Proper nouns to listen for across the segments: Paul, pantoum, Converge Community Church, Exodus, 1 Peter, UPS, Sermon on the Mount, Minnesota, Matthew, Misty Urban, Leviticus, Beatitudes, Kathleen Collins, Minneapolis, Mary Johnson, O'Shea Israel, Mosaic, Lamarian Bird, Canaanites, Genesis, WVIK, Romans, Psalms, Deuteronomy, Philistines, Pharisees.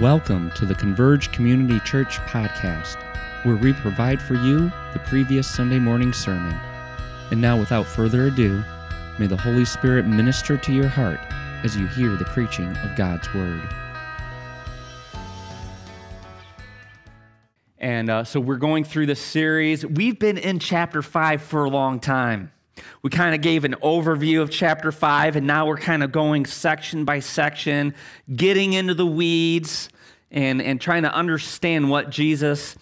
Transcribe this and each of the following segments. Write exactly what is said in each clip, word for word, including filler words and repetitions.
Welcome to the Converge Community Church podcast, where we provide for you the previous Sunday morning sermon. And now, without further ado, may the Holy Spirit minister to your heart as you hear the preaching of God's Word. And uh, so we're going through this series. We've been in chapter five for a long time. We kind of gave an overview of chapter five, and now we're kind of going section by section, getting into the weeds, and, and trying to understand what Jesus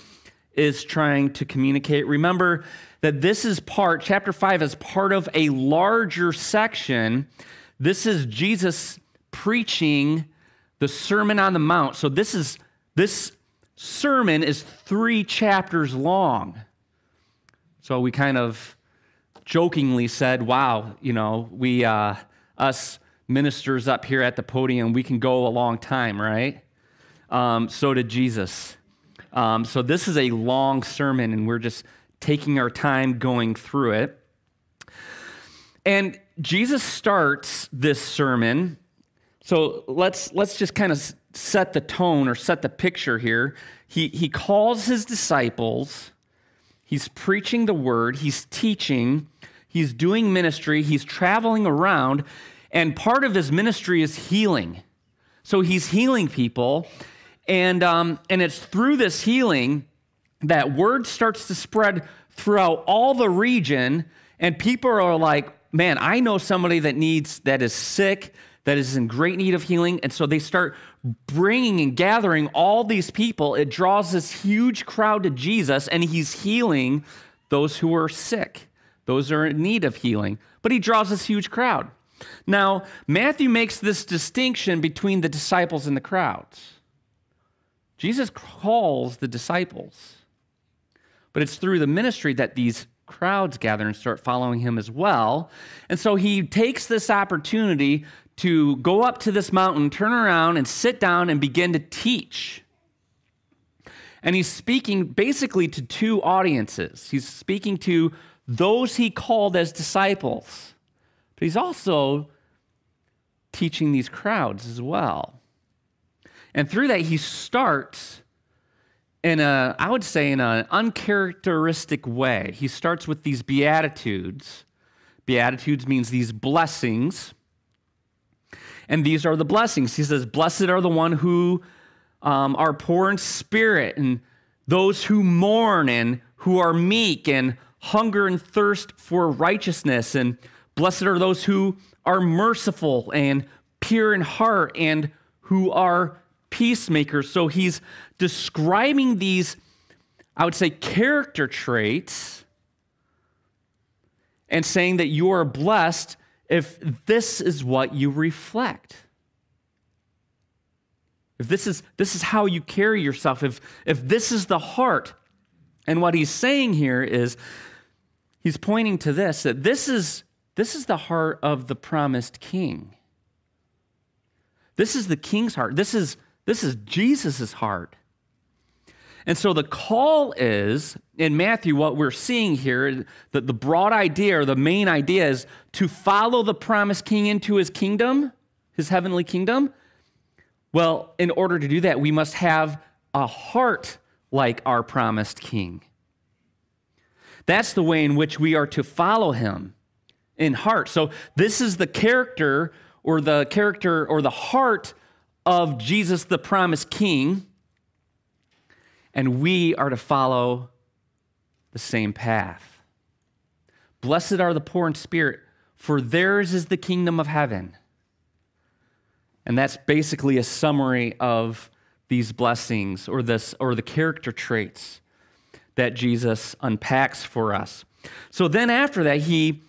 is trying to communicate. Remember that this is part, chapter five is part of a larger section. This is Jesus preaching the Sermon on the Mount. So this is this sermon is three chapters long. So we kind of jokingly said, wow, you know, we, uh, us ministers up here at the podium, we can go a long time, right? Um, so did Jesus. Um, so this is a long sermon, and we're just taking our time going through it. And Jesus starts this sermon. So let's let's just kind of set the tone or set the picture here. He he calls his disciples. He's preaching the word, he's teaching, he's doing ministry, he's traveling around, and part of his ministry is healing. So he's healing people, and um, and it's through this healing that word starts to spread throughout all the region, and people are like, man, I know somebody that needs, that is sick, that is in great need of healing, and so they start bringing and gathering all these people. It draws this huge crowd to Jesus, and he's healing those who are sick, those who are in need of healing, but he draws this huge crowd. Now, Matthew makes this distinction between the disciples and the crowds. Jesus calls the disciples, but it's through the ministry that these crowds gather and start following him as well, and so he takes this opportunity to go up to this mountain, turn around, and sit down and begin to teach. And he's speaking basically to two audiences. He's speaking to those he called as disciples, but he's also teaching these crowds as well. And through that, he starts in a, I would say, in an uncharacteristic way. He starts with these beatitudes. Beatitudes means these blessings. And these are the blessings. He says, blessed are the one who um, are poor in spirit, and those who mourn, and who are meek, and hunger and thirst for righteousness. And blessed are those who are merciful, and pure in heart, and who are peacemakers. So he's describing these, I would say, character traits, and saying that you are blessed if this is what you reflect, if this is this is how you carry yourself, if if this is the heart. And what he's saying here is, he's pointing to this, that this is this is the heart of the promised king. This is the king's heart. This is this is Jesus's heart. And so the call is, in Matthew, what we're seeing here, the, the broad idea or the main idea is to follow the promised king into his kingdom, his heavenly kingdom. Well, in order to do that, we must have a heart like our promised king. That's the way in which we are to follow him, in heart. So this is the character or the character or the heart of Jesus, the promised king. And we are to follow the same path. Blessed are the poor in spirit, for theirs is the kingdom of heaven. And that's basically a summary of these blessings or this or the character traits that Jesus unpacks for us. So then after that, he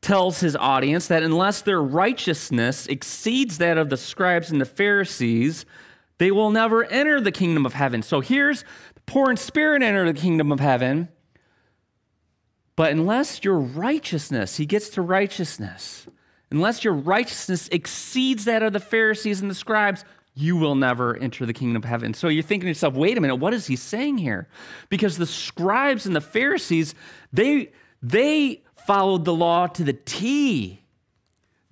tells his audience that unless their righteousness exceeds that of the scribes and the Pharisees, they will never enter the kingdom of heaven. So here's the poor in spirit enter the kingdom of heaven. But unless your righteousness, he gets to righteousness, unless your righteousness exceeds that of the Pharisees and the scribes, you will never enter the kingdom of heaven. So you're thinking to yourself, wait a minute, what is he saying here? Because the scribes and the Pharisees, they, they followed the law to the T.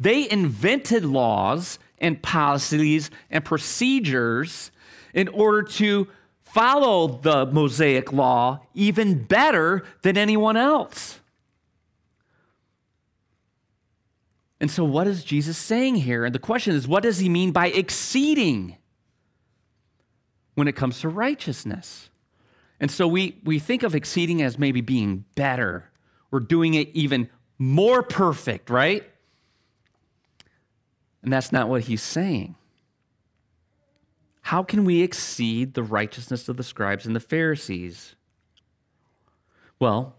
They invented laws and policies and procedures in order to follow the Mosaic law even better than anyone else. And so what is Jesus saying here? And the question is, what does he mean by exceeding when it comes to righteousness? And so we, we think of exceeding as maybe being better or doing it even more perfect, right? And that's not what he's saying. How can we exceed the righteousness of the scribes and the Pharisees? Well,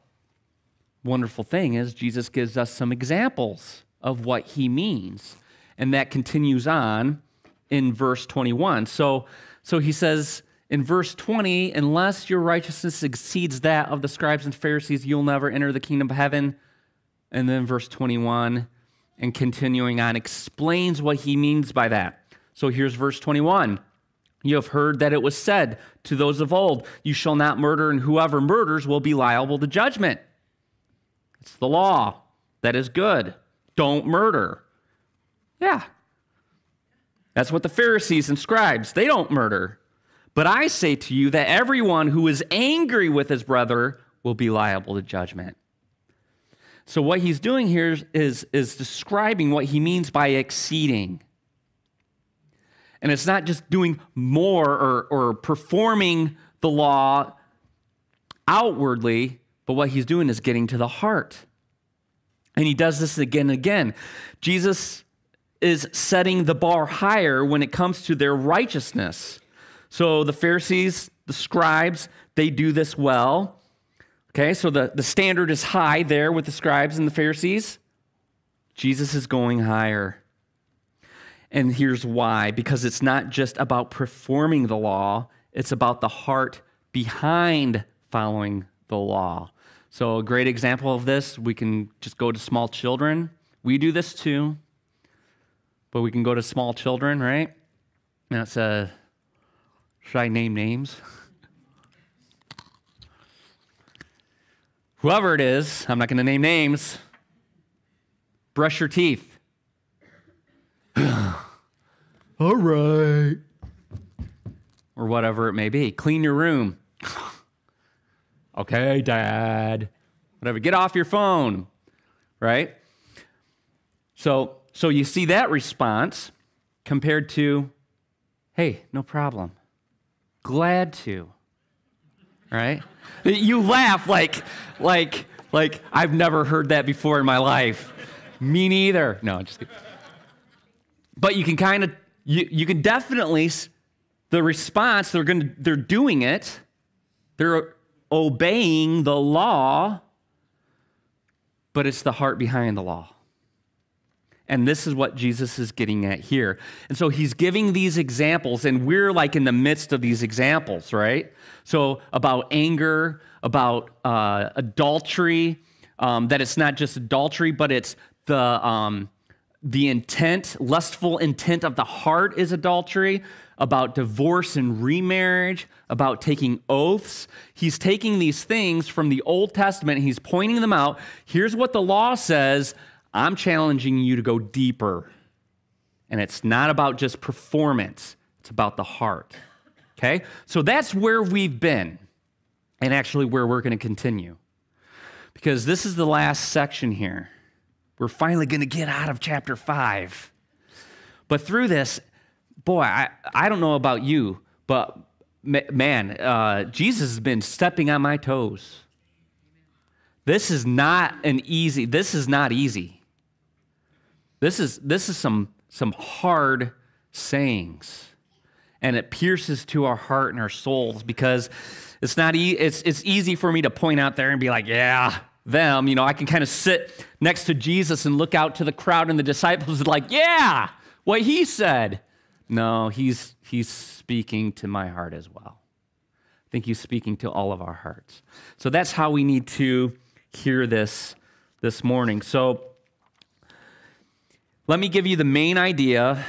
wonderful thing is Jesus gives us some examples of what he means. And that continues on in verse twenty-one. So, so he says in verse twenty, unless your righteousness exceeds that of the scribes and Pharisees, you'll never enter the kingdom of heaven. And then verse twenty-one and continuing on explains what he means by that. So here's verse twenty-one. You have heard that it was said to those of old, you shall not murder, and whoever murders will be liable to judgment. It's the law. That is good. Don't murder. Yeah. That's what the Pharisees and scribes, they don't murder. But I say to you that everyone who is angry with his brother will be liable to judgment. So what he's doing here is, is describing what he means by exceeding. And it's not just doing more or, or performing the law outwardly, but what he's doing is getting to the heart. And he does this again and again. Jesus is setting the bar higher when it comes to their righteousness. So the Pharisees, the scribes, they do this well. Okay, so the, the standard is high there with the scribes and the Pharisees. Jesus is going higher. And here's why. Because it's not just about performing the law. It's about the heart behind following the law. So a great example of this, we can just go to small children. We do this too, but we can go to small children, right? And it says, should I name names? Whoever it is, I'm not going to name names, brush your teeth. All right. Or whatever it may be. Clean your room. Okay, Dad. Whatever. Get off your phone, right? So, so you see that response compared to, hey, no problem. Glad to, right? You laugh like, like, like I've never heard that before in my life. Me neither. No, just kidding. But you can kind of, you, you can definitely, the response they're going to, they're doing it. They're obeying the law, but it's the heart behind the law. And this is what Jesus is getting at here. And so he's giving these examples, and we're like in the midst of these examples, right? So about anger, about uh, adultery, um, that it's not just adultery, but it's the um, the intent, lustful intent of the heart is adultery, about divorce and remarriage, about taking oaths. He's taking these things from the Old Testament, and he's pointing them out. Here's what the law says. I'm challenging you to go deeper. And it's not about just performance. It's about the heart. Okay? So that's where we've been, and actually where we're going to continue. Because this is the last section here. We're finally going to get out of chapter five. But through this, boy, I, I don't know about you, but man, uh, Jesus has been stepping on my toes. This is not an easy, this is not easy. This is this is some some hard sayings. And it pierces to our heart and our souls, because it's not e- it's it's easy for me to point out there and be like, yeah, them, you know, I can kind of sit next to Jesus and look out to the crowd and the disciples and like, yeah, what he said. No, he's he's speaking to my heart as well. I think he's speaking to all of our hearts. So that's how we need to hear this this morning. So let me give you the main idea.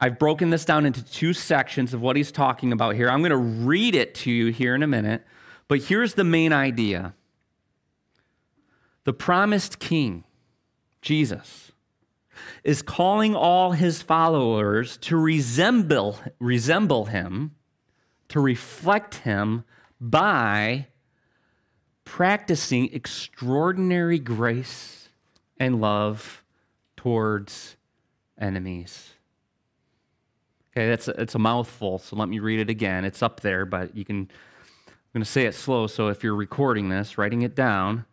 I've broken this down into two sections of what he's talking about here. I'm going to read it to you here in a minute, but here's the main idea. The promised king, Jesus, is calling all his followers to resemble, resemble him to reflect him by practicing extraordinary grace and love towards enemies. Okay, that's a, it's a mouthful, so let me read it again. It's up there, but you can, I'm going to say it slow, so if you're recording this, writing it down,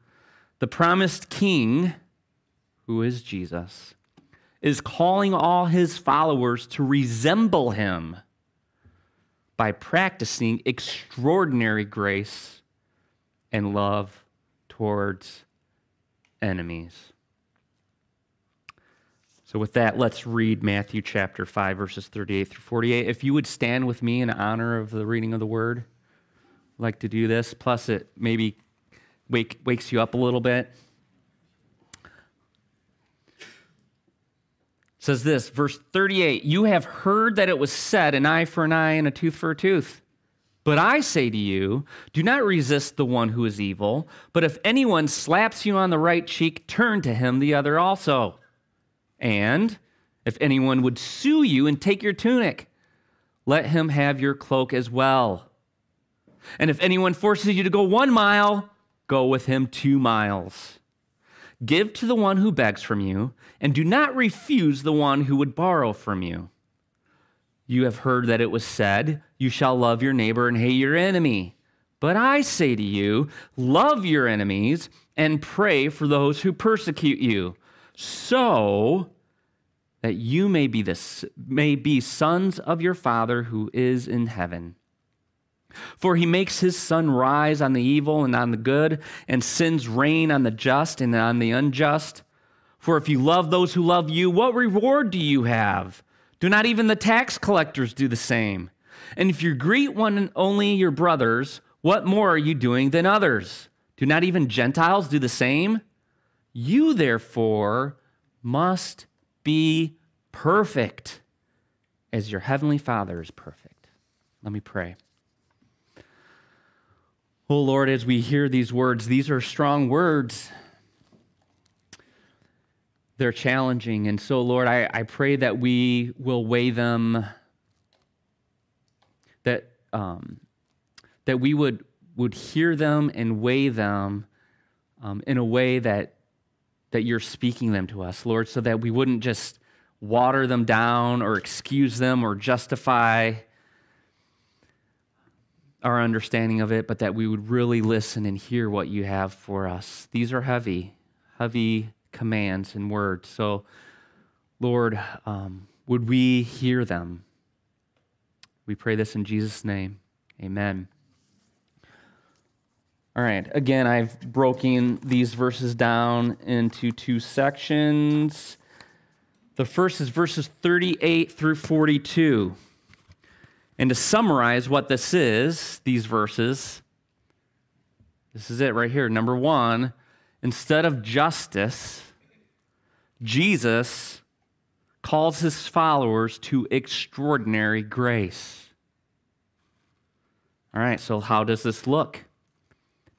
the promised king, who is Jesus, is calling all his followers to resemble him by practicing extraordinary grace and love towards enemies. So with that, let's read Matthew chapter five, verses thirty-eight through forty-eight. If you would stand with me in honor of the reading of the word, I'd like to do this. Plus, it maybe wake, wakes you up a little bit. It says this, verse thirty-eight, you have heard that it was said, an eye for an eye and a tooth for a tooth. But I say to you, do not resist the one who is evil, but if anyone slaps you on the right cheek, turn to him the other also. And if anyone would sue you and take your tunic, let him have your cloak as well. And if anyone forces you to go one mile, go with him two miles. Give to the one who begs from you, and do not refuse the one who would borrow from you. You have heard that it was said, you shall love your neighbor and hate your enemy. But I say to you, love your enemies and pray for those who persecute you, so that you may be the, may be sons of your Father who is in heaven. For he makes his sun rise on the evil and on the good, and sends rain on the just and on the unjust. For if you love those who love you, what reward do you have? Do not even the tax collectors do the same? And if you greet one and only your brothers, what more are you doing than others? Do not even Gentiles do the same? You, therefore, must be perfect as your heavenly Father is perfect. Let me pray. Oh, Lord, as we hear these words, these are strong words. They're challenging. And so, Lord, I, I pray that we will weigh them, that, um, that we would, would hear them and weigh them um, in a way that that you're speaking them to us, Lord, so that we wouldn't just water them down or excuse them or justify our understanding of it, but that we would really listen and hear what you have for us. These are heavy, heavy commands and words. So, Lord, um, would we hear them? We pray this in Jesus' name. Amen. All right, again, I've broken these verses down into two sections. The first is verses thirty-eight through forty-two. And to summarize what this is, these verses, this is it right here. Number one, instead of justice, Jesus calls his followers to extraordinary grace. All right, so how does this look?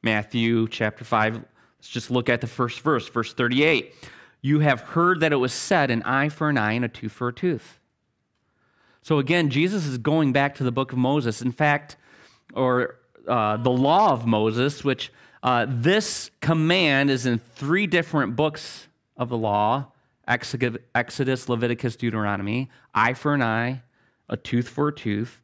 Matthew chapter five, let's just look at the first verse, verse thirty-eight. You have heard that it was said, an eye for an eye and a tooth for a tooth. So again, Jesus is going back to the book of Moses. In fact, or uh, the law of Moses, which uh, this command is in three different books of the law, Exodus, Leviticus, Deuteronomy, eye for an eye, a tooth for a tooth.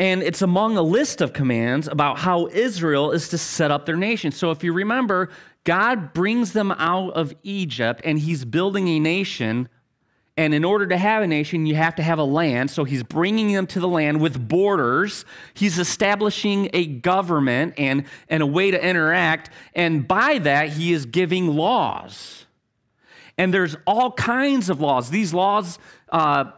And it's among a list of commands about how Israel is to set up their nation. So if you remember, God brings them out of Egypt, and he's building a nation. And in order to have a nation, you have to have a land. So he's bringing them to the land with borders. He's establishing a government and, and a way to interact. And by that, he is giving laws. And there's all kinds of laws. These laws Uh,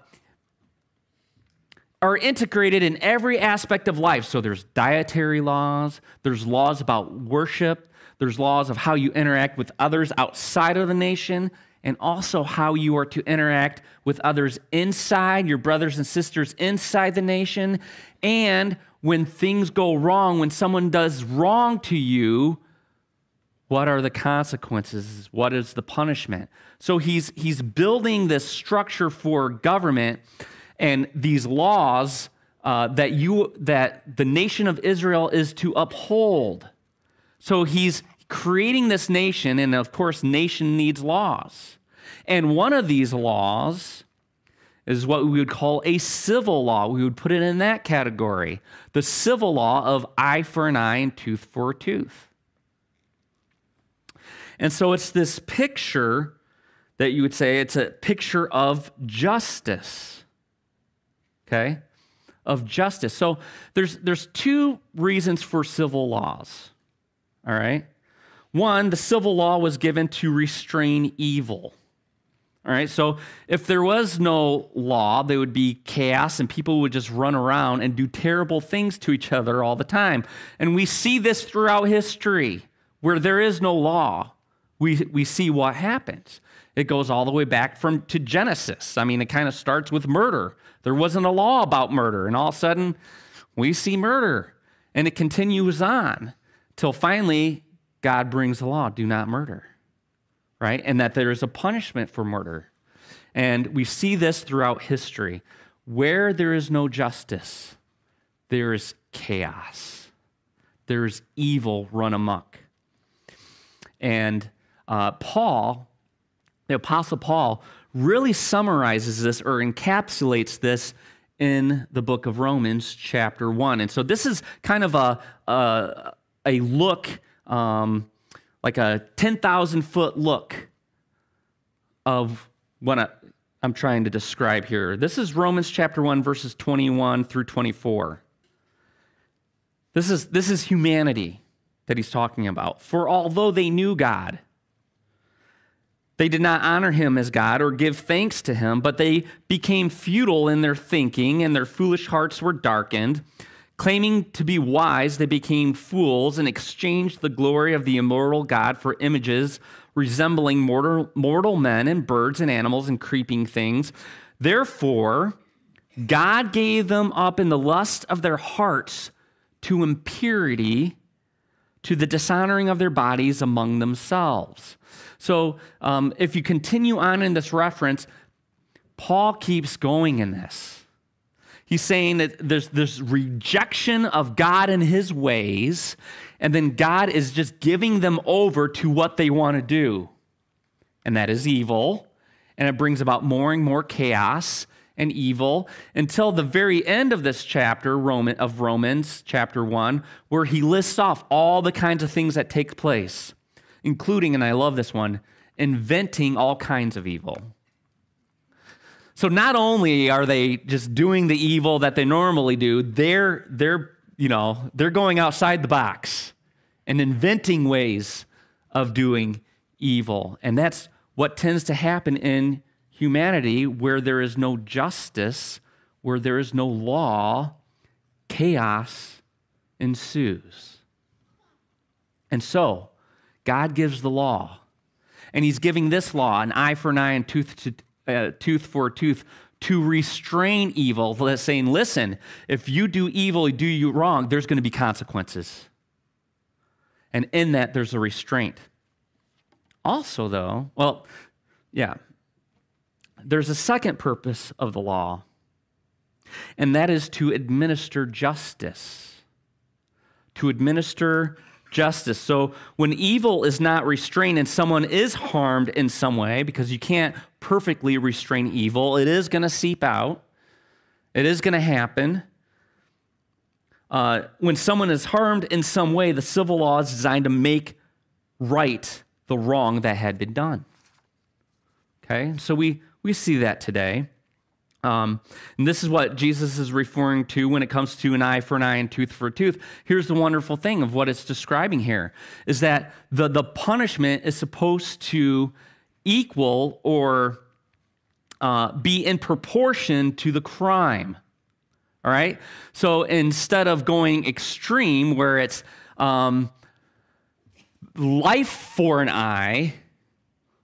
are integrated in every aspect of life. So there's dietary laws, there's laws about worship, there's laws of how you interact with others outside of the nation, and also how you are to interact with others inside, your brothers and sisters inside the nation. And when things go wrong, when someone does wrong to you, what are the consequences? What is the punishment? So he's, he's building this structure for government. and these laws uh, that you that the nation of Israel is to uphold. So he's creating this nation, and of course, nation needs laws. And one of these laws is what we would call a civil law. We would put it in that category. The civil law of eye for an eye and tooth for a tooth. And so it's this picture that you would say it's a picture of justice, okay? Of justice. So there's, there's two reasons for civil laws, all right? One, the civil law was given to restrain evil. All right, so if there was no law, there would be chaos and people would just run around and do terrible things to each other all the time. And we see this throughout history. Where there is no law, we, we see what happens. It goes all the way back from to Genesis. I mean, it kind of starts with murder. There wasn't a law about murder, and all of a sudden, we see murder. And it continues on till finally, God brings the law, do not murder. Right? And that there is a punishment for murder. And we see this throughout history. Where there is no justice, there is chaos. There is evil run amok. And uh, Paul, the Apostle Paul, really summarizes this or encapsulates this in the book of Romans chapter one. And so this is kind of a, a, a look um like a ten thousand foot look of what I, I'm trying to describe here. This is Romans chapter one, verses twenty-one through twenty-four. This is, this is humanity that he's talking about. For although they knew God, they did not honor him as God or give thanks to him, but they became futile in their thinking, and their foolish hearts were darkened. Claiming to be wise, they became fools and exchanged the glory of the immortal God for images resembling mortal, mortal men and birds and animals and creeping things. Therefore, God gave them up in the lust of their hearts to impurity, to the dishonoring of their bodies among themselves. So um, if you continue on in this reference, Paul keeps going in this. He's saying that there's this rejection of God and his ways, and then God is just giving them over to what they want to do. And that is evil, and it brings about more and more chaos and evil until the very end of this chapter Roman, of Romans chapter one, where he lists off all the kinds of things that take place, including, and I love this one, inventing all kinds of evil. So not only are they just doing the evil that they normally do, they're they're you know they're going outside the box and inventing ways of doing evil, and that's what tends to happen in humanity where there is no justice, where there is no law, chaos ensues. And so God gives the law, and he's giving this law, an eye for an eye and tooth to tooth. Uh, tooth for tooth, to restrain evil, saying, listen, if you do evil, do you wrong, there's going to be consequences. And in that, there's a restraint. Also, though, well, yeah, there's a second purpose of the law, and that is to administer justice. To administer justice. So when evil is not restrained and someone is harmed in some way, because you can't perfectly restrain evil, it is going to seep out. It is going to happen. Uh, when someone is harmed in some way, the civil law is designed to make right the wrong that had been done. Okay, so we, we see that today. Um, and this is what Jesus is referring to when it comes to an eye for an eye and tooth for a tooth. Here's the wonderful thing of what it's describing here is that the, the punishment is supposed to equal or uh, be in proportion to the crime. All right? So instead of going extreme where it's um, life for an eye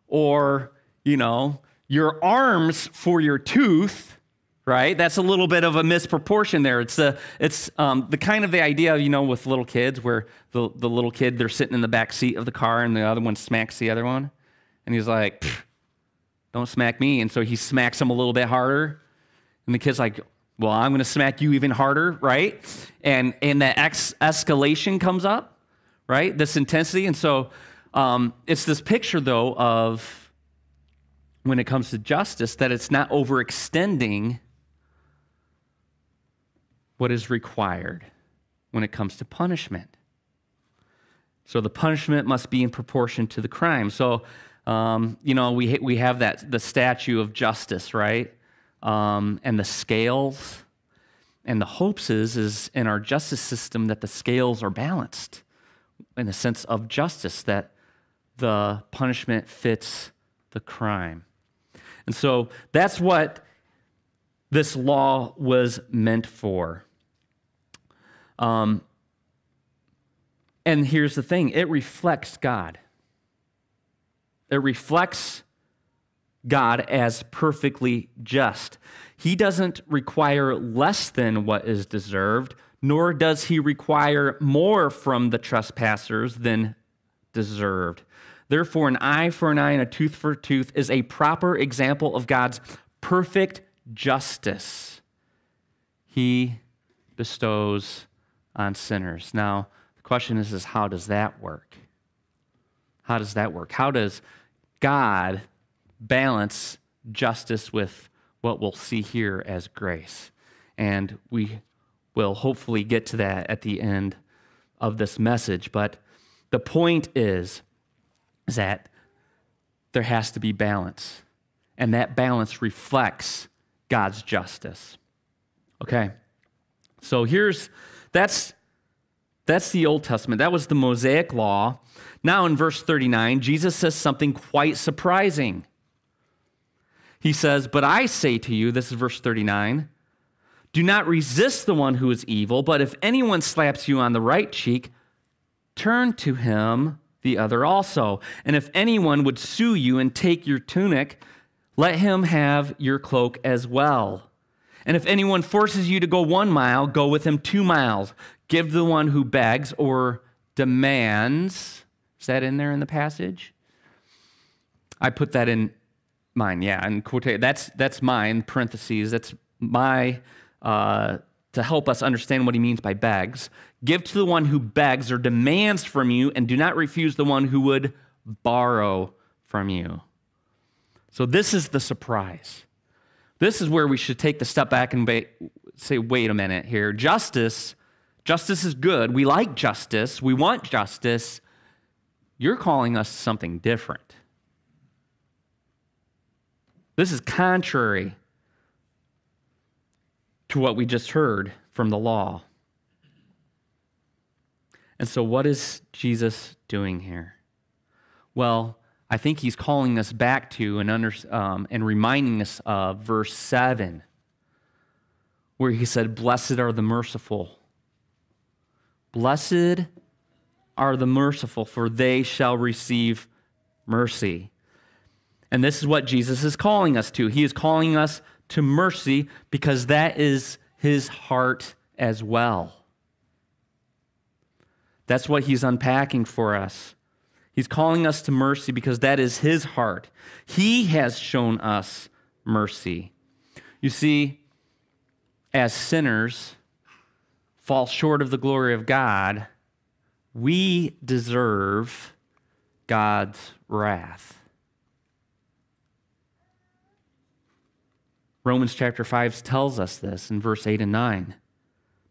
or, you know, your arms for your tooth, right? That's a little bit of a misproportion there. It's the it's um, the kind of the idea, you know, with little kids where the, the little kid, they're sitting in the back seat of the car and the other one smacks the other one. And he's like, don't smack me. And so he smacks him a little bit harder. And the kid's like, well, I'm going to smack you even harder, right? And and that ex- escalation comes up, right? This intensity. And so um, it's this picture, though, of when it comes to justice, that it's not overextending what is required when it comes to punishment. So the punishment must be in proportion to the crime. So, um, you know, we we have that the statue of justice, right? Um, and the scales, and the hopes is, is in our justice system that the scales are balanced in a sense of justice, that the punishment fits the crime. And so that's what this law was meant for. Um, and here's the thing, it reflects God. It reflects God as perfectly just. He doesn't require less than what is deserved, nor does he require more from the trespassers than deserved. Therefore, an eye for an eye and a tooth for a tooth is a proper example of God's perfect justice he bestows on sinners. Now, the question is, is how does that work? How does that work? How does God balance justice with what we'll see here as grace? And we will hopefully get to that at the end of this message. But the point is, is that there has to be balance. And that balance reflects God's justice. Okay, so here's, that's That's the Old Testament. That was the Mosaic law. Now in verse thirty-nine, Jesus says something quite surprising. He says, but I say to you, this is verse thirty-nine, do not resist the one who is evil, but if anyone slaps you on the right cheek, turn to him the other also. And if anyone would sue you and take your tunic, let him have your cloak as well. And if anyone forces you to go one mile, go with him two miles. Give the one who begs or demands. Is that in there in the passage? I put that in mine, yeah. And that's that's mine, parentheses. That's my, uh, to help us understand what he means by begs. Give to the one who begs or demands from you, and do not refuse the one who would borrow from you. So this is the surprise. This is where we should take the step back and ba- say, wait a minute here. Justice, justice is good. We like justice. We want justice. You're calling us something different. This is contrary to what we just heard from the law. And so what is Jesus doing here? Well, I think he's calling us back to and, under, um, and reminding us of verse seven, where he said, blessed are the merciful. Blessed are the merciful, for they shall receive mercy. And this is what Jesus is calling us to. He is calling us to mercy because that is his heart as well. That's what he's unpacking for us. He's calling us to mercy because that is his heart. He has shown us mercy. You see, as sinners fall short of the glory of God, we deserve God's wrath. Romans chapter five tells us this in verse eight and nine.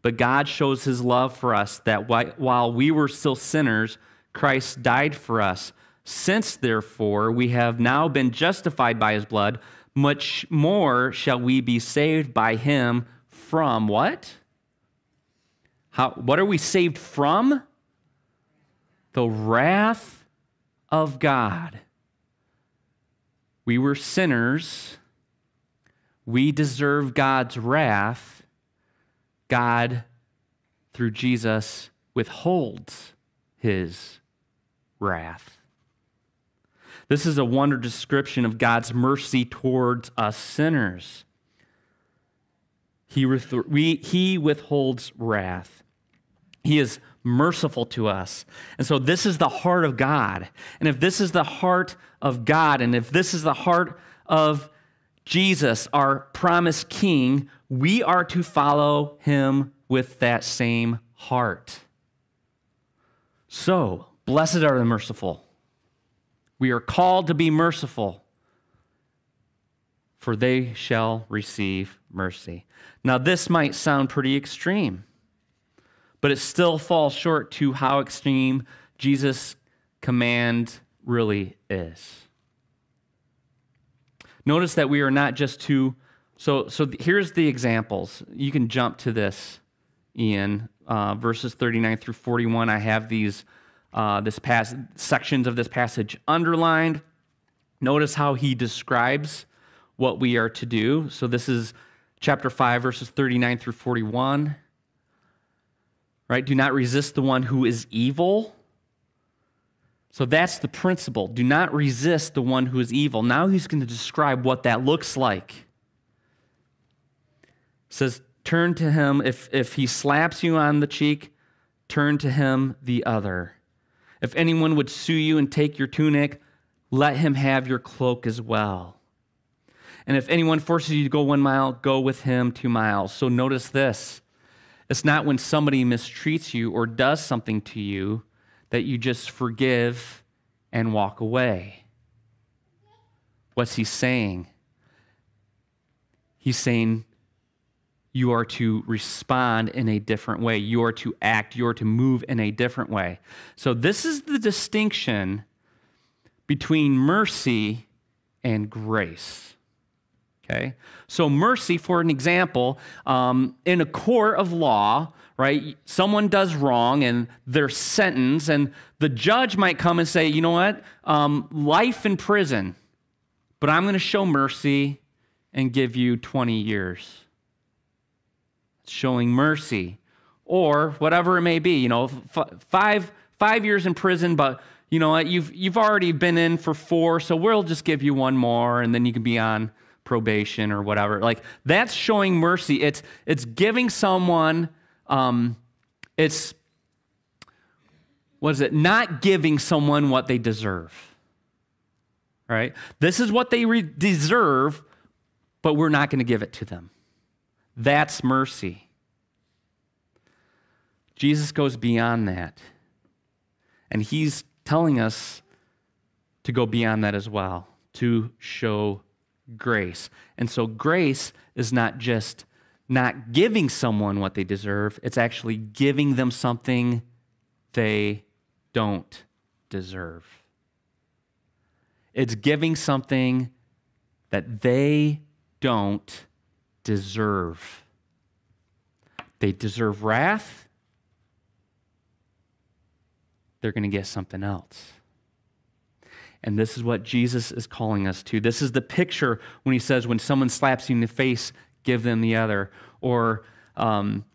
But God shows his love for us that while we were still sinners, Christ died for us. Since, therefore, we have now been justified by his blood, much more shall we be saved by him from what? How, what are we saved from? The wrath of God. We were sinners. We deserve God's wrath. God, through Jesus, withholds his wrath. This is a wonder description of God's mercy towards us sinners. He, we, he withholds wrath. He is merciful to us. And so this is the heart of God. And if this is the heart of God, and if this is the heart of Jesus, our promised king, we are to follow him with that same heart. So, blessed are the merciful. We are called to be merciful, for they shall receive mercy. Now, this might sound pretty extreme, but it still falls short to how extreme Jesus' command really is. Notice that we are not just to, so so here's the examples. You can jump to this, Ian, uh, verses thirty-nine through forty-one. I have these uh, this pass, sections of this passage underlined. Notice how he describes what we are to do. So this is chapter five, verses thirty-nine through forty-one. Right? Do not resist the one who is evil. So that's the principle. Do not resist the one who is evil. Now he's going to describe what that looks like. It says, turn to him. If, if he slaps you on the cheek, turn to him the other. If anyone would sue you and take your tunic, let him have your cloak as well. And if anyone forces you to go one mile, go with him two miles. So notice this. It's not when somebody mistreats you or does something to you that you just forgive and walk away. What's he saying? He's saying you are to respond in a different way. You are to act. You are to move in a different way. So this is the distinction between mercy and grace. Okay? So mercy, for an example, um, in a court of law, right? Someone does wrong and they're sentenced, and the judge might come and say, you know what? Um, life in prison, but I'm going to show mercy and give you twenty years. It's showing mercy, or whatever it may be, you know, f- five, five years in prison, but you know what? You've, you've already been in for four, so we'll just give you one more and then you can be on probation or whatever. Like, that's showing mercy. It's, it's giving someone Um, it's, what is it? Not giving someone what they deserve, right? This is what they re- deserve, but we're not going to give it to them. That's mercy. Jesus goes beyond that, and he's telling us to go beyond that as well, to show grace. And so grace is not just not giving someone what they deserve, it's actually giving them something they don't deserve. It's giving something that they don't deserve. They deserve wrath. They're going to get something else. And this is what Jesus is calling us to. This is the picture when he says, when someone slaps you in the face, give them the other. Or um,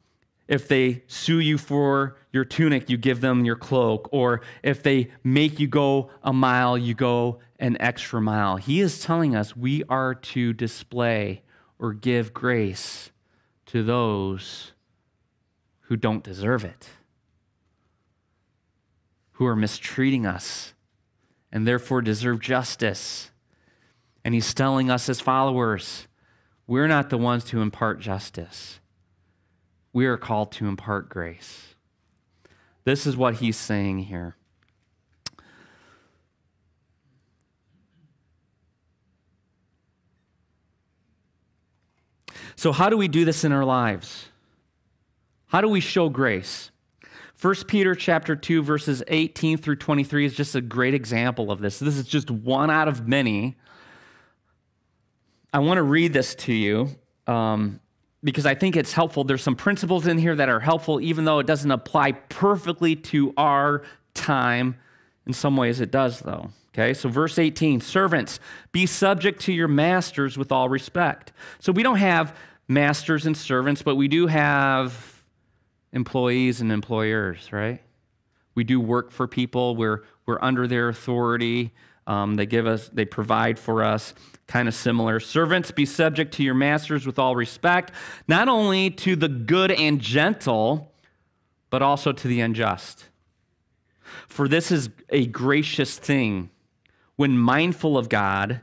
if they sue you for your tunic, you give them your cloak. Or if they make you go a mile, you go an extra mile. He is telling us we are to display or give grace to those who don't deserve it, who are mistreating us and therefore deserve justice. And he's telling us as followers, we're not the ones to impart justice. We are called to impart grace. This is what he's saying here. So how do we do this in our lives? How do we show grace? First Peter chapter two, verses eighteen through twenty-three is just a great example of this. This is just one out of many. I want to read this to you um, because I think it's helpful. There's some principles in here that are helpful, even though it doesn't apply perfectly to our time. In some ways it does, though. Okay, so verse eighteen, servants, be subject to your masters with all respect. So we don't have masters and servants, but we do have employees and employers, right? We do work for people. We're, we're under their authority. Um, they give us, they provide for us, kind of similar. Servants, be subject to your masters with all respect, not only to the good and gentle, but also to the unjust. For this is a gracious thing. When mindful of God,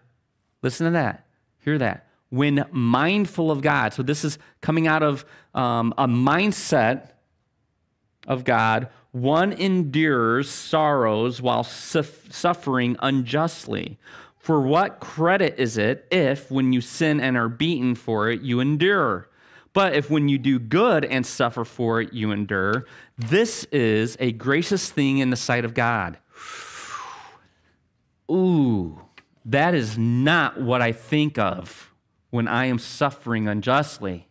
listen to that, hear that. when mindful of God. So this is coming out of um, a mindset of God. One endures sorrows while suf- suffering unjustly. For what credit is it if, when you sin and are beaten for it, you endure? But if when you do good and suffer for it, you endure, this is a gracious thing in the sight of God. Ooh, that is not what I think of when I am suffering unjustly.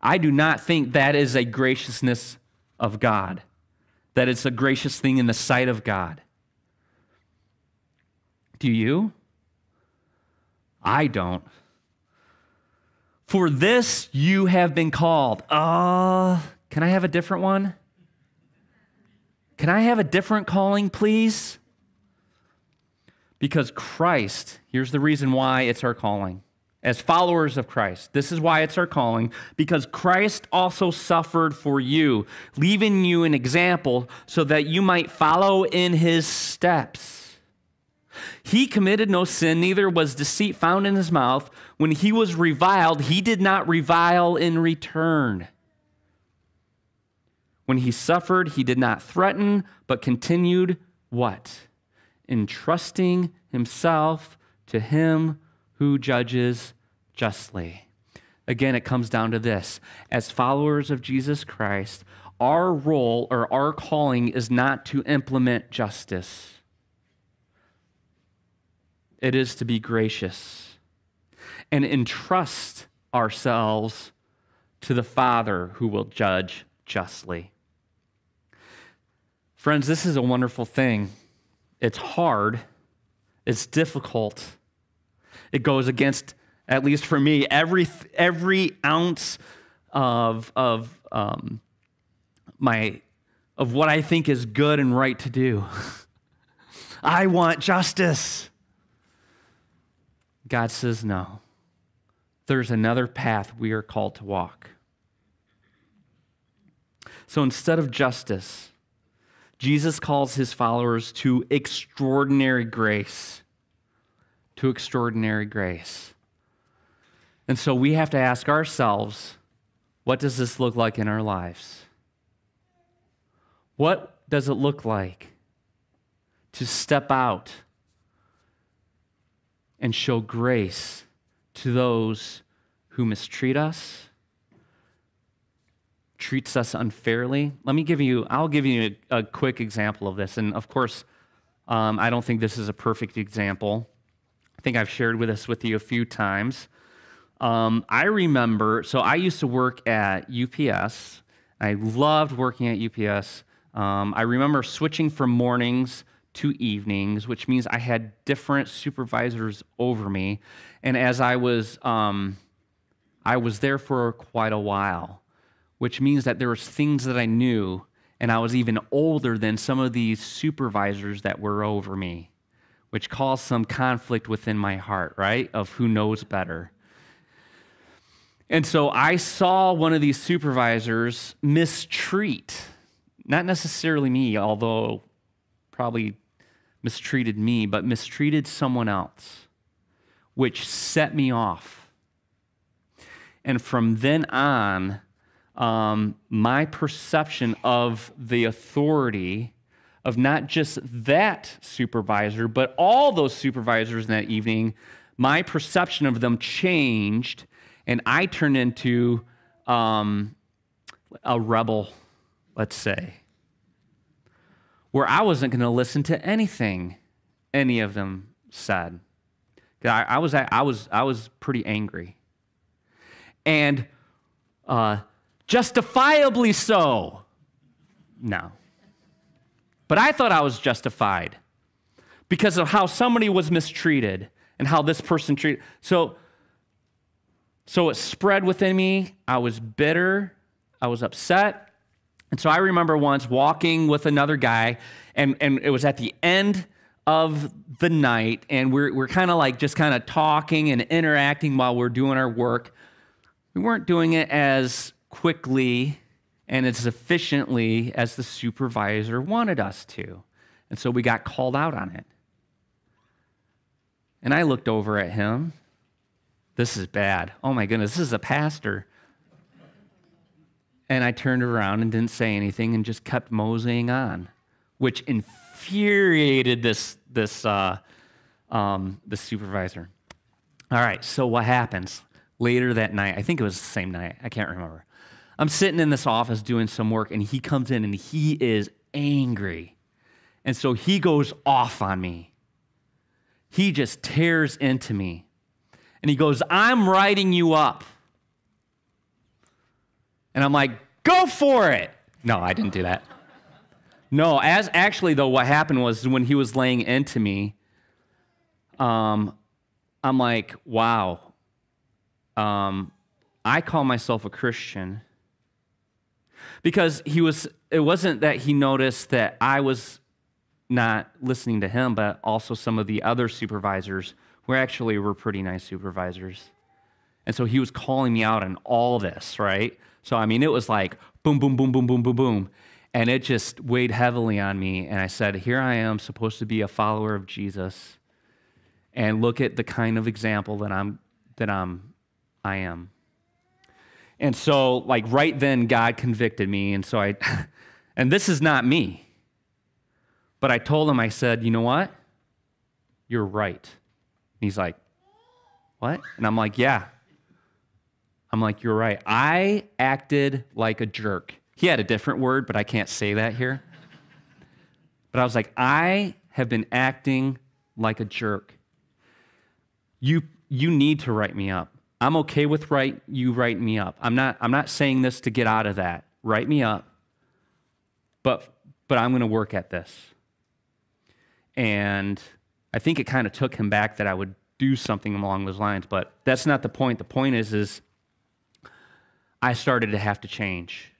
I do not think that is a graciousness of God, that it's a gracious thing in the sight of God. Do you? I don't. For this you have been called. Uh, can I have a different one? Can I have a different calling, please? Because Christ, here's the reason why it's our calling. As followers of Christ, this is why it's our calling, because Christ also suffered for you, leaving you an example so that you might follow in his steps. He committed no sin, neither was deceit found in his mouth. When he was reviled, he did not revile in return. When he suffered, he did not threaten, but continued what? Entrusting himself to him who judges justly. Again, it comes down to this. As followers of Jesus Christ, our role or our calling is not to implement justice. It is to be gracious and entrust ourselves to the Father who will judge justly. Friends, this is a wonderful thing. It's hard. It's difficult. It goes against, at least for me, every every ounce of of um, my of what I think is good and right to do. I want justice. God says, no, there's another path we are called to walk. So instead of justice, Jesus calls his followers to extraordinary grace, to extraordinary grace. And so we have to ask ourselves, what does this look like in our lives? What does it look like to step out and show grace to those who mistreat us, treats us unfairly? Let me give you, I'll give you a, a quick example of this. And of course, um, I don't think this is a perfect example. I think I've shared with this with you a few times. Um, I remember, so I used to work at U P S. I loved working at U P S. Um, I remember switching from mornings two evenings, which means I had different supervisors over me. And as I was, um, I was there for quite a while, which means that there was things that I knew, and I was even older than some of these supervisors that were over me, which caused some conflict within my heart, right? Of who knows better. And so I saw one of these supervisors mistreat, not necessarily me, although probably mistreated me, but mistreated someone else, which set me off. And from then on, um, my perception of the authority of not just that supervisor, but all those supervisors in that evening, my perception of them changed, and I turned into um, a rebel, let's say, where I wasn't going to listen to anything any of them said. I, I was I was I was pretty angry, and uh, justifiably so. No, but I thought I was justified because of how somebody was mistreated and how this person treated. So, so it spread within me. I was bitter. I was upset. And so I remember once walking with another guy, and, and it was at the end of the night, and we're, we're kind of like just kind of talking and interacting while we're doing our work. We weren't doing it as quickly and as efficiently as the supervisor wanted us to. And so we got called out on it. And I looked over at him, this is bad. Oh my goodness, this is a pastor. And I turned around and didn't say anything and just kept moseying on, which infuriated this this uh, um, the supervisor. All right, so what happens later that night? I think it was the same night. I can't remember. I'm sitting in this office doing some work, and he comes in, and he is angry. And so he goes off on me. He just tears into me. And he goes, I'm writing you up. And I'm like, go for it. No, I didn't do that. No, as actually, though, what happened was when he was laying into me, um, I'm like, wow. Um, I call myself a Christian. Because he was, it wasn't that he noticed that I was not listening to him, but also some of the other supervisors who actually were pretty nice supervisors. And so he was calling me out on all this, right? So, I mean, it was like boom, boom, boom, boom, boom, boom, boom. And it just weighed heavily on me. And I said, here I am supposed to be a follower of Jesus. And look at the kind of example that I'm, that I'm, I am. And so, like, right then, God convicted me, and so I, and this is not me, but I told him, I said, you know what? You're right. And he's like, what? And I'm like, yeah. I'm like, you're right. I acted like a jerk. He had a different word, but I can't say that here. But I was like, I have been acting like a jerk. You, you need to write me up. I'm okay with write, you write me up. I'm not, I'm not saying this to get out of that. Write me up, but, but I'm going to work at this. And I think it kind of took him back that I would do something along those lines, but that's not the point. The point is, is I started to have to change.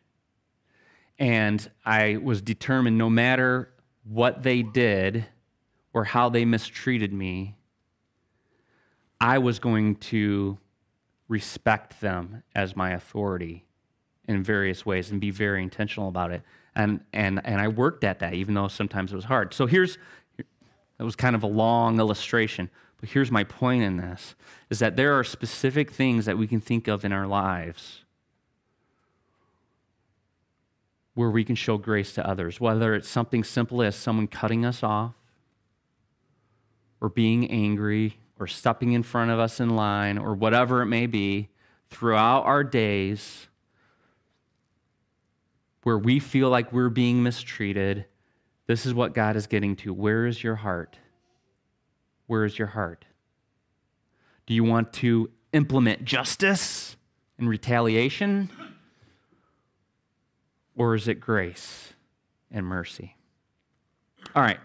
And I was determined no matter what they did or how they mistreated me, I was going to respect them as my authority in various ways and be very intentional about it. And and and I worked at that, even though sometimes it was hard. So here's, that was kind of a long illustration, but here's my point in this, is that there are specific things that we can think of in our lives where we can show grace to others, whether it's something simple as someone cutting us off or being angry, or stepping in front of us in line, or whatever it may be, throughout our days where we feel like we're being mistreated, this is what God is getting to. Where is your heart? Where is your heart? Do you want to implement justice and retaliation? Or is it grace and mercy? All right,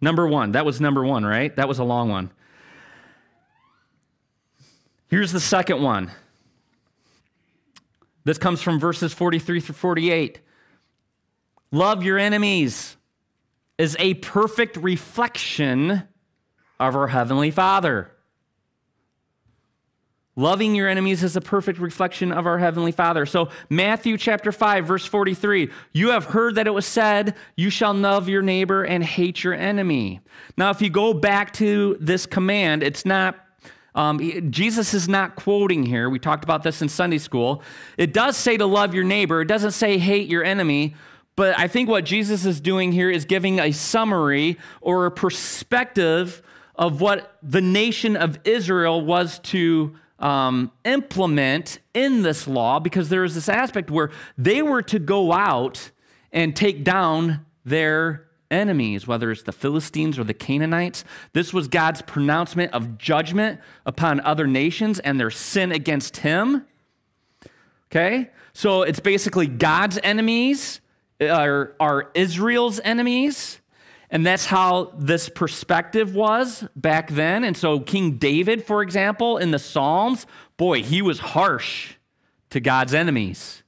number one. That was number one, right? That was a long one. Here's the second one. This comes from verses forty-three through forty-eight. Love your enemies is a perfect reflection of our Heavenly Father. Loving your enemies is a perfect reflection of our Heavenly Father. So Matthew chapter five, verse forty-three, you have heard that it was said, you shall love your neighbor and hate your enemy. Now, if you go back to this command, it's not, um, Jesus is not quoting here. We talked about this in Sunday school. It does say to love your neighbor. It doesn't say hate your enemy. But I think what Jesus is doing here is giving a summary or a perspective of what the nation of Israel was to Um, implement in this law, because there is this aspect where they were to go out and take down their enemies, whether it's the Philistines or the Canaanites. This was God's pronouncement of judgment upon other nations and their sin against him. Okay? So it's basically God's enemies are, are Israel's enemies. And that's how this perspective was back then. And so King David, for example, in the Psalms, boy, he was harsh to God's enemies.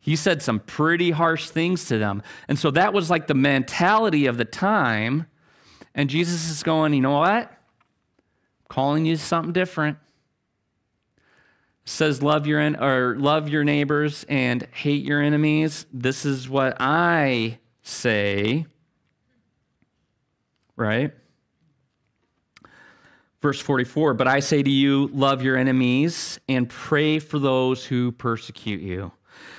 He said some pretty harsh things to them. And so that was like the mentality of the time. And Jesus is going, you know what? I'm calling you something different. It says love your en- or love your neighbors and hate your enemies. This is what I say. Right? Verse forty-four, but I say to you, love your enemies and pray for those who persecute you.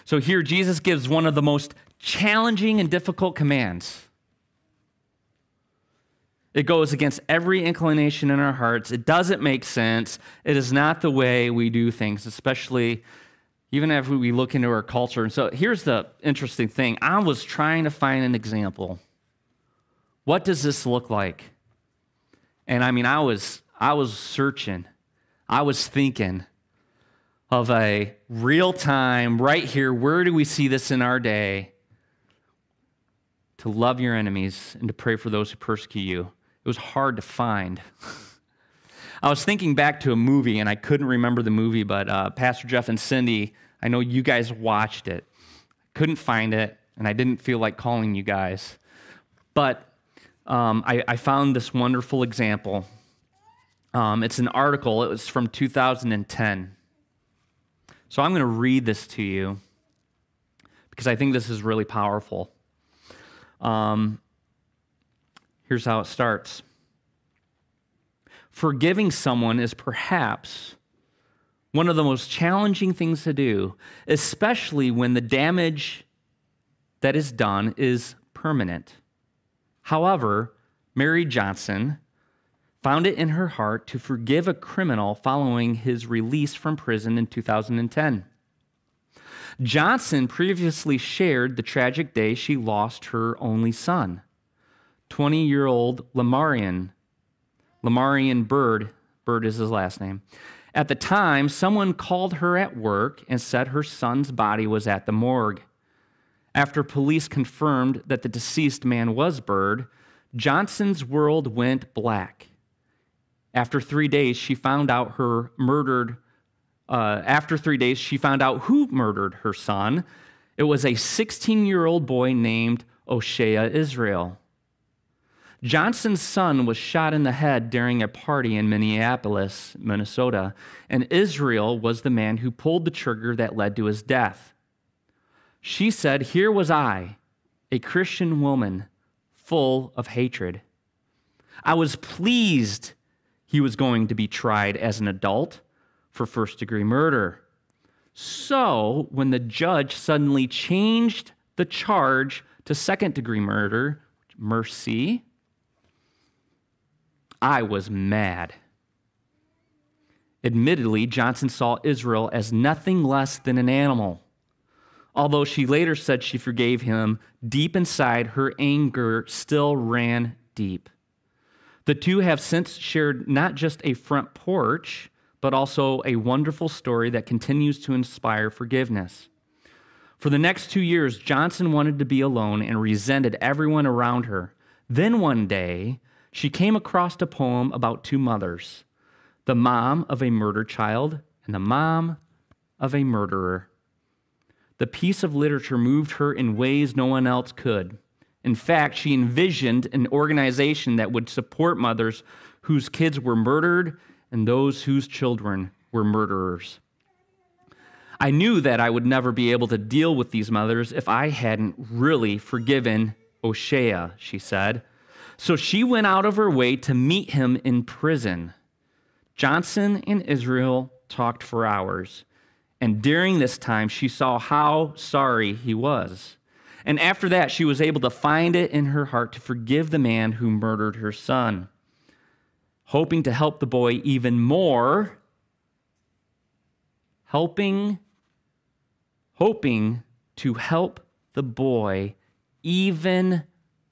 So here Jesus gives one of the most challenging and difficult commands. It goes against every inclination in our hearts. It doesn't make sense. It is not the way we do things, especially even if we look into our culture. And so here's the interesting thing. I was trying to find an example. What does this look like? And I mean, I was I was searching. I was thinking of a real time, right here, where do we see this in our day? To love your enemies and to pray for those who persecute you. It was hard to find. I was thinking back to a movie, and I couldn't remember the movie, but uh, Pastor Jeff and Cindy, I know you guys watched it. Couldn't find it, and I didn't feel like calling you guys. But Um, I, I found this wonderful example. Um, it's an article. It was from two thousand ten. So I'm going to read this to you because I think this is really powerful. Um, here's how it starts. Forgiving someone is perhaps one of the most challenging things to do, especially when the damage that is done is permanent. However, Mary Johnson found it in her heart to forgive a criminal following his release from prison in two thousand ten. Johnson previously shared the tragic day she lost her only son, twenty-year-old Lamarian, Lamarian Bird, Bird is his last name. At the time, someone called her at work and said her son's body was at the morgue. After police confirmed that the deceased man was Bird, Johnson's world went black. After three days, she found out her murdered. Uh, after three days, she found out who murdered her son. It was a sixteen-year-old boy named O'Shea Israel. Johnson's son was shot in the head during a party in Minneapolis, Minnesota, and Israel was the man who pulled the trigger that led to his death. She said, here was I, a Christian woman, full of hatred. I was pleased he was going to be tried as an adult for first-degree murder. So when the judge suddenly changed the charge to second-degree murder, mercy, I was mad. Admittedly, Johnson saw Israel as nothing less than an animal. Although she later said she forgave him, deep inside, her anger still ran deep. The two have since shared not just a front porch, but also a wonderful story that continues to inspire forgiveness. For the next two years, Johnson wanted to be alone and resented everyone around her. Then one day, she came across a poem about two mothers, the mom of a murder child and the mom of a murderer. The piece of literature moved her in ways no one else could. In fact, she envisioned an organization that would support mothers whose kids were murdered and those whose children were murderers. I knew that I would never be able to deal with these mothers if I hadn't really forgiven O'Shea, she said. So she went out of her way to meet him in prison. Johnson and Israel talked for hours. And during this time, she saw how sorry he was. And after that, she was able to find it in her heart to forgive the man who murdered her son. Hoping to help the boy even more, helping, hoping to help the boy even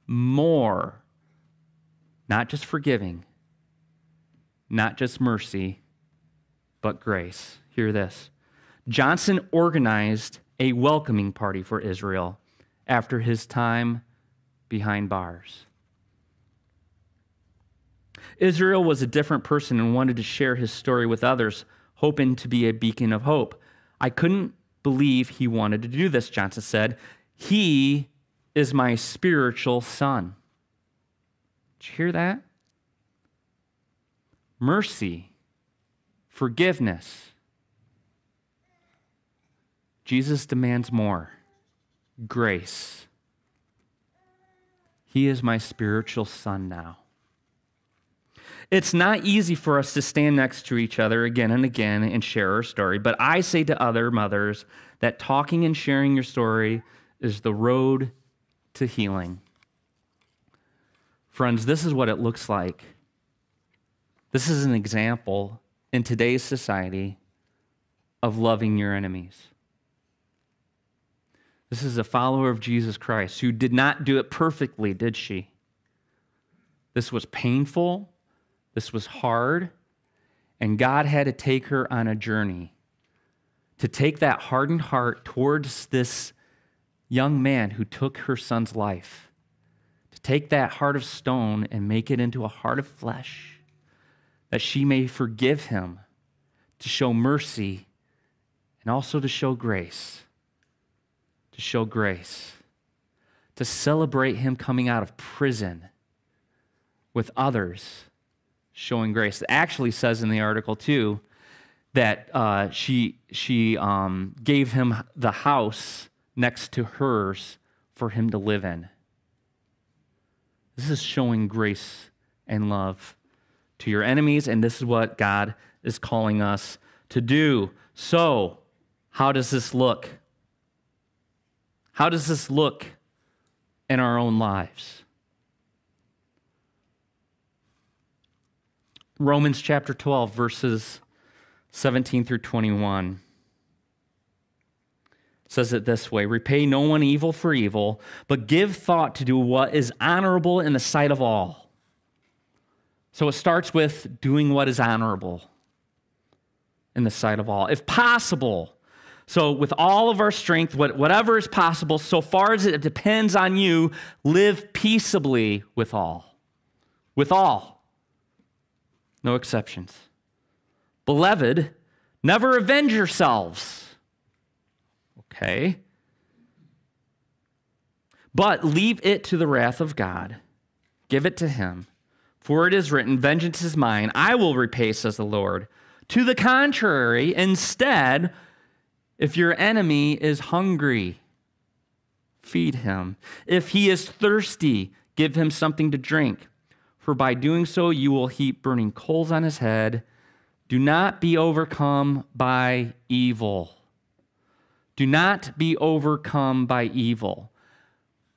more. Not just forgiving, not just mercy, but grace. Hear this. Johnson organized a welcoming party for Israel after his time behind bars. Israel was a different person and wanted to share his story with others, hoping to be a beacon of hope. I couldn't believe he wanted to do this, Johnson said. He is my spiritual son. Did you hear that? Mercy, forgiveness. Jesus demands more. Grace. He is my spiritual son now. It's not easy for us to stand next to each other again and again and share our story, but I say to other mothers that talking and sharing your story is the road to healing. Friends, this is what it looks like. This is an example in today's society of loving your enemies. This is a follower of Jesus Christ who did not do it perfectly, did she? This was painful. This was hard. And God had to take her on a journey to take that hardened heart towards this young man who took her son's life, to take that heart of stone and make it into a heart of flesh, that she may forgive him, to show mercy, and also to show grace. To show grace, to celebrate him coming out of prison with others showing grace. It actually says in the article too that uh, she she um, gave him the house next to hers for him to live in. This is showing grace and love to your enemies, and this is what God is calling us to do. So, how does this look? How does this look in our own lives? Romans chapter twelve, verses seventeen through twenty-one says it this way, "Repay no one evil for evil, but give thought to do what is honorable in the sight of all." So it starts with doing what is honorable in the sight of all. If possible, so with all of our strength, whatever is possible, so far as it depends on you, live peaceably with all. With all. No exceptions. Beloved, never avenge yourselves. Okay. But leave it to the wrath of God. Give it to him. For it is written, vengeance is mine, I will repay, says the Lord. To the contrary, instead, if your enemy is hungry, feed him. If he is thirsty, give him something to drink. For by doing so, you will heap burning coals on his head. Do not be overcome by evil. Do not be overcome by evil.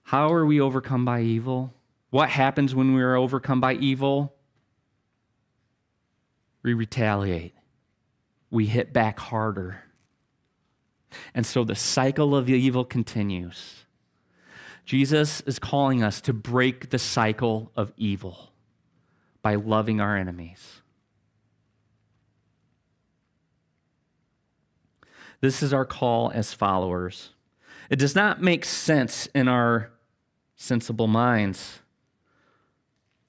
How are we overcome by evil? What happens when we are overcome by evil? We retaliate. We hit back harder. And so the cycle of evil continues. Jesus is calling us to break the cycle of evil by loving our enemies. This is our call as followers. It does not make sense in our sensible minds.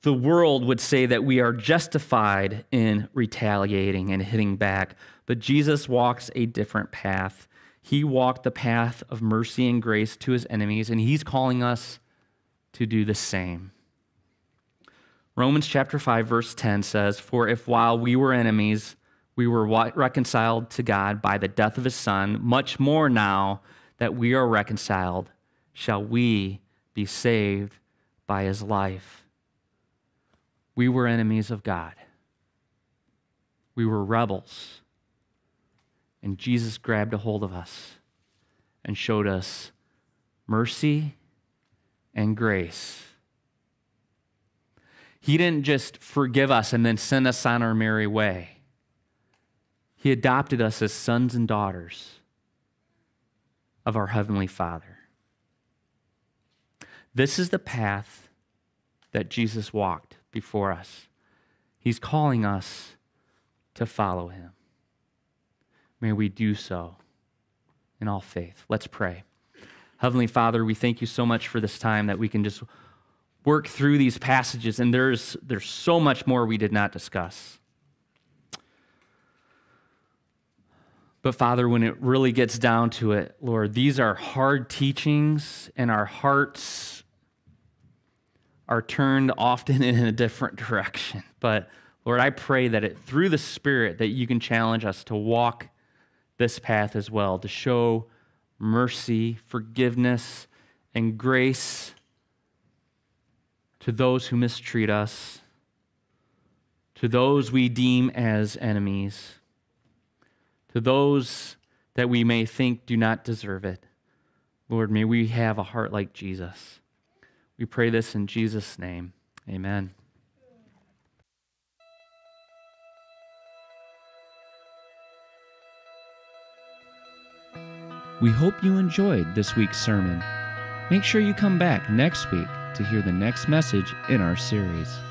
The world would say that we are justified in retaliating and hitting back, but Jesus walks a different path. He walked the path of mercy and grace to his enemies, and he's calling us to do the same. Romans chapter five, verse ten says, "For if while we were enemies, we were reconciled to God by the death of his Son, much more now that we are reconciled, shall we be saved by his life." We were enemies of God. We were rebels. And Jesus grabbed a hold of us and showed us mercy and grace. He didn't just forgive us and then send us on our merry way. He adopted us as sons and daughters of our Heavenly Father. This is the path that Jesus walked before us. He's calling us to follow him. May we do so in all faith. Let's pray. Heavenly Father, we thank you so much for this time that we can just work through these passages, and there's, there's so much more we did not discuss. But Father, when it really gets down to it, Lord, these are hard teachings, and our hearts are turned often in a different direction. But Lord, I pray that it, through the Spirit, that you can challenge us to walk this path as well, to show mercy, forgiveness, and grace to those who mistreat us, to those we deem as enemies, to those that we may think do not deserve it. Lord, may we have a heart like Jesus. We pray this in Jesus' name. Amen. We hope you enjoyed this week's sermon. Make sure you come back next week to hear the next message in our series.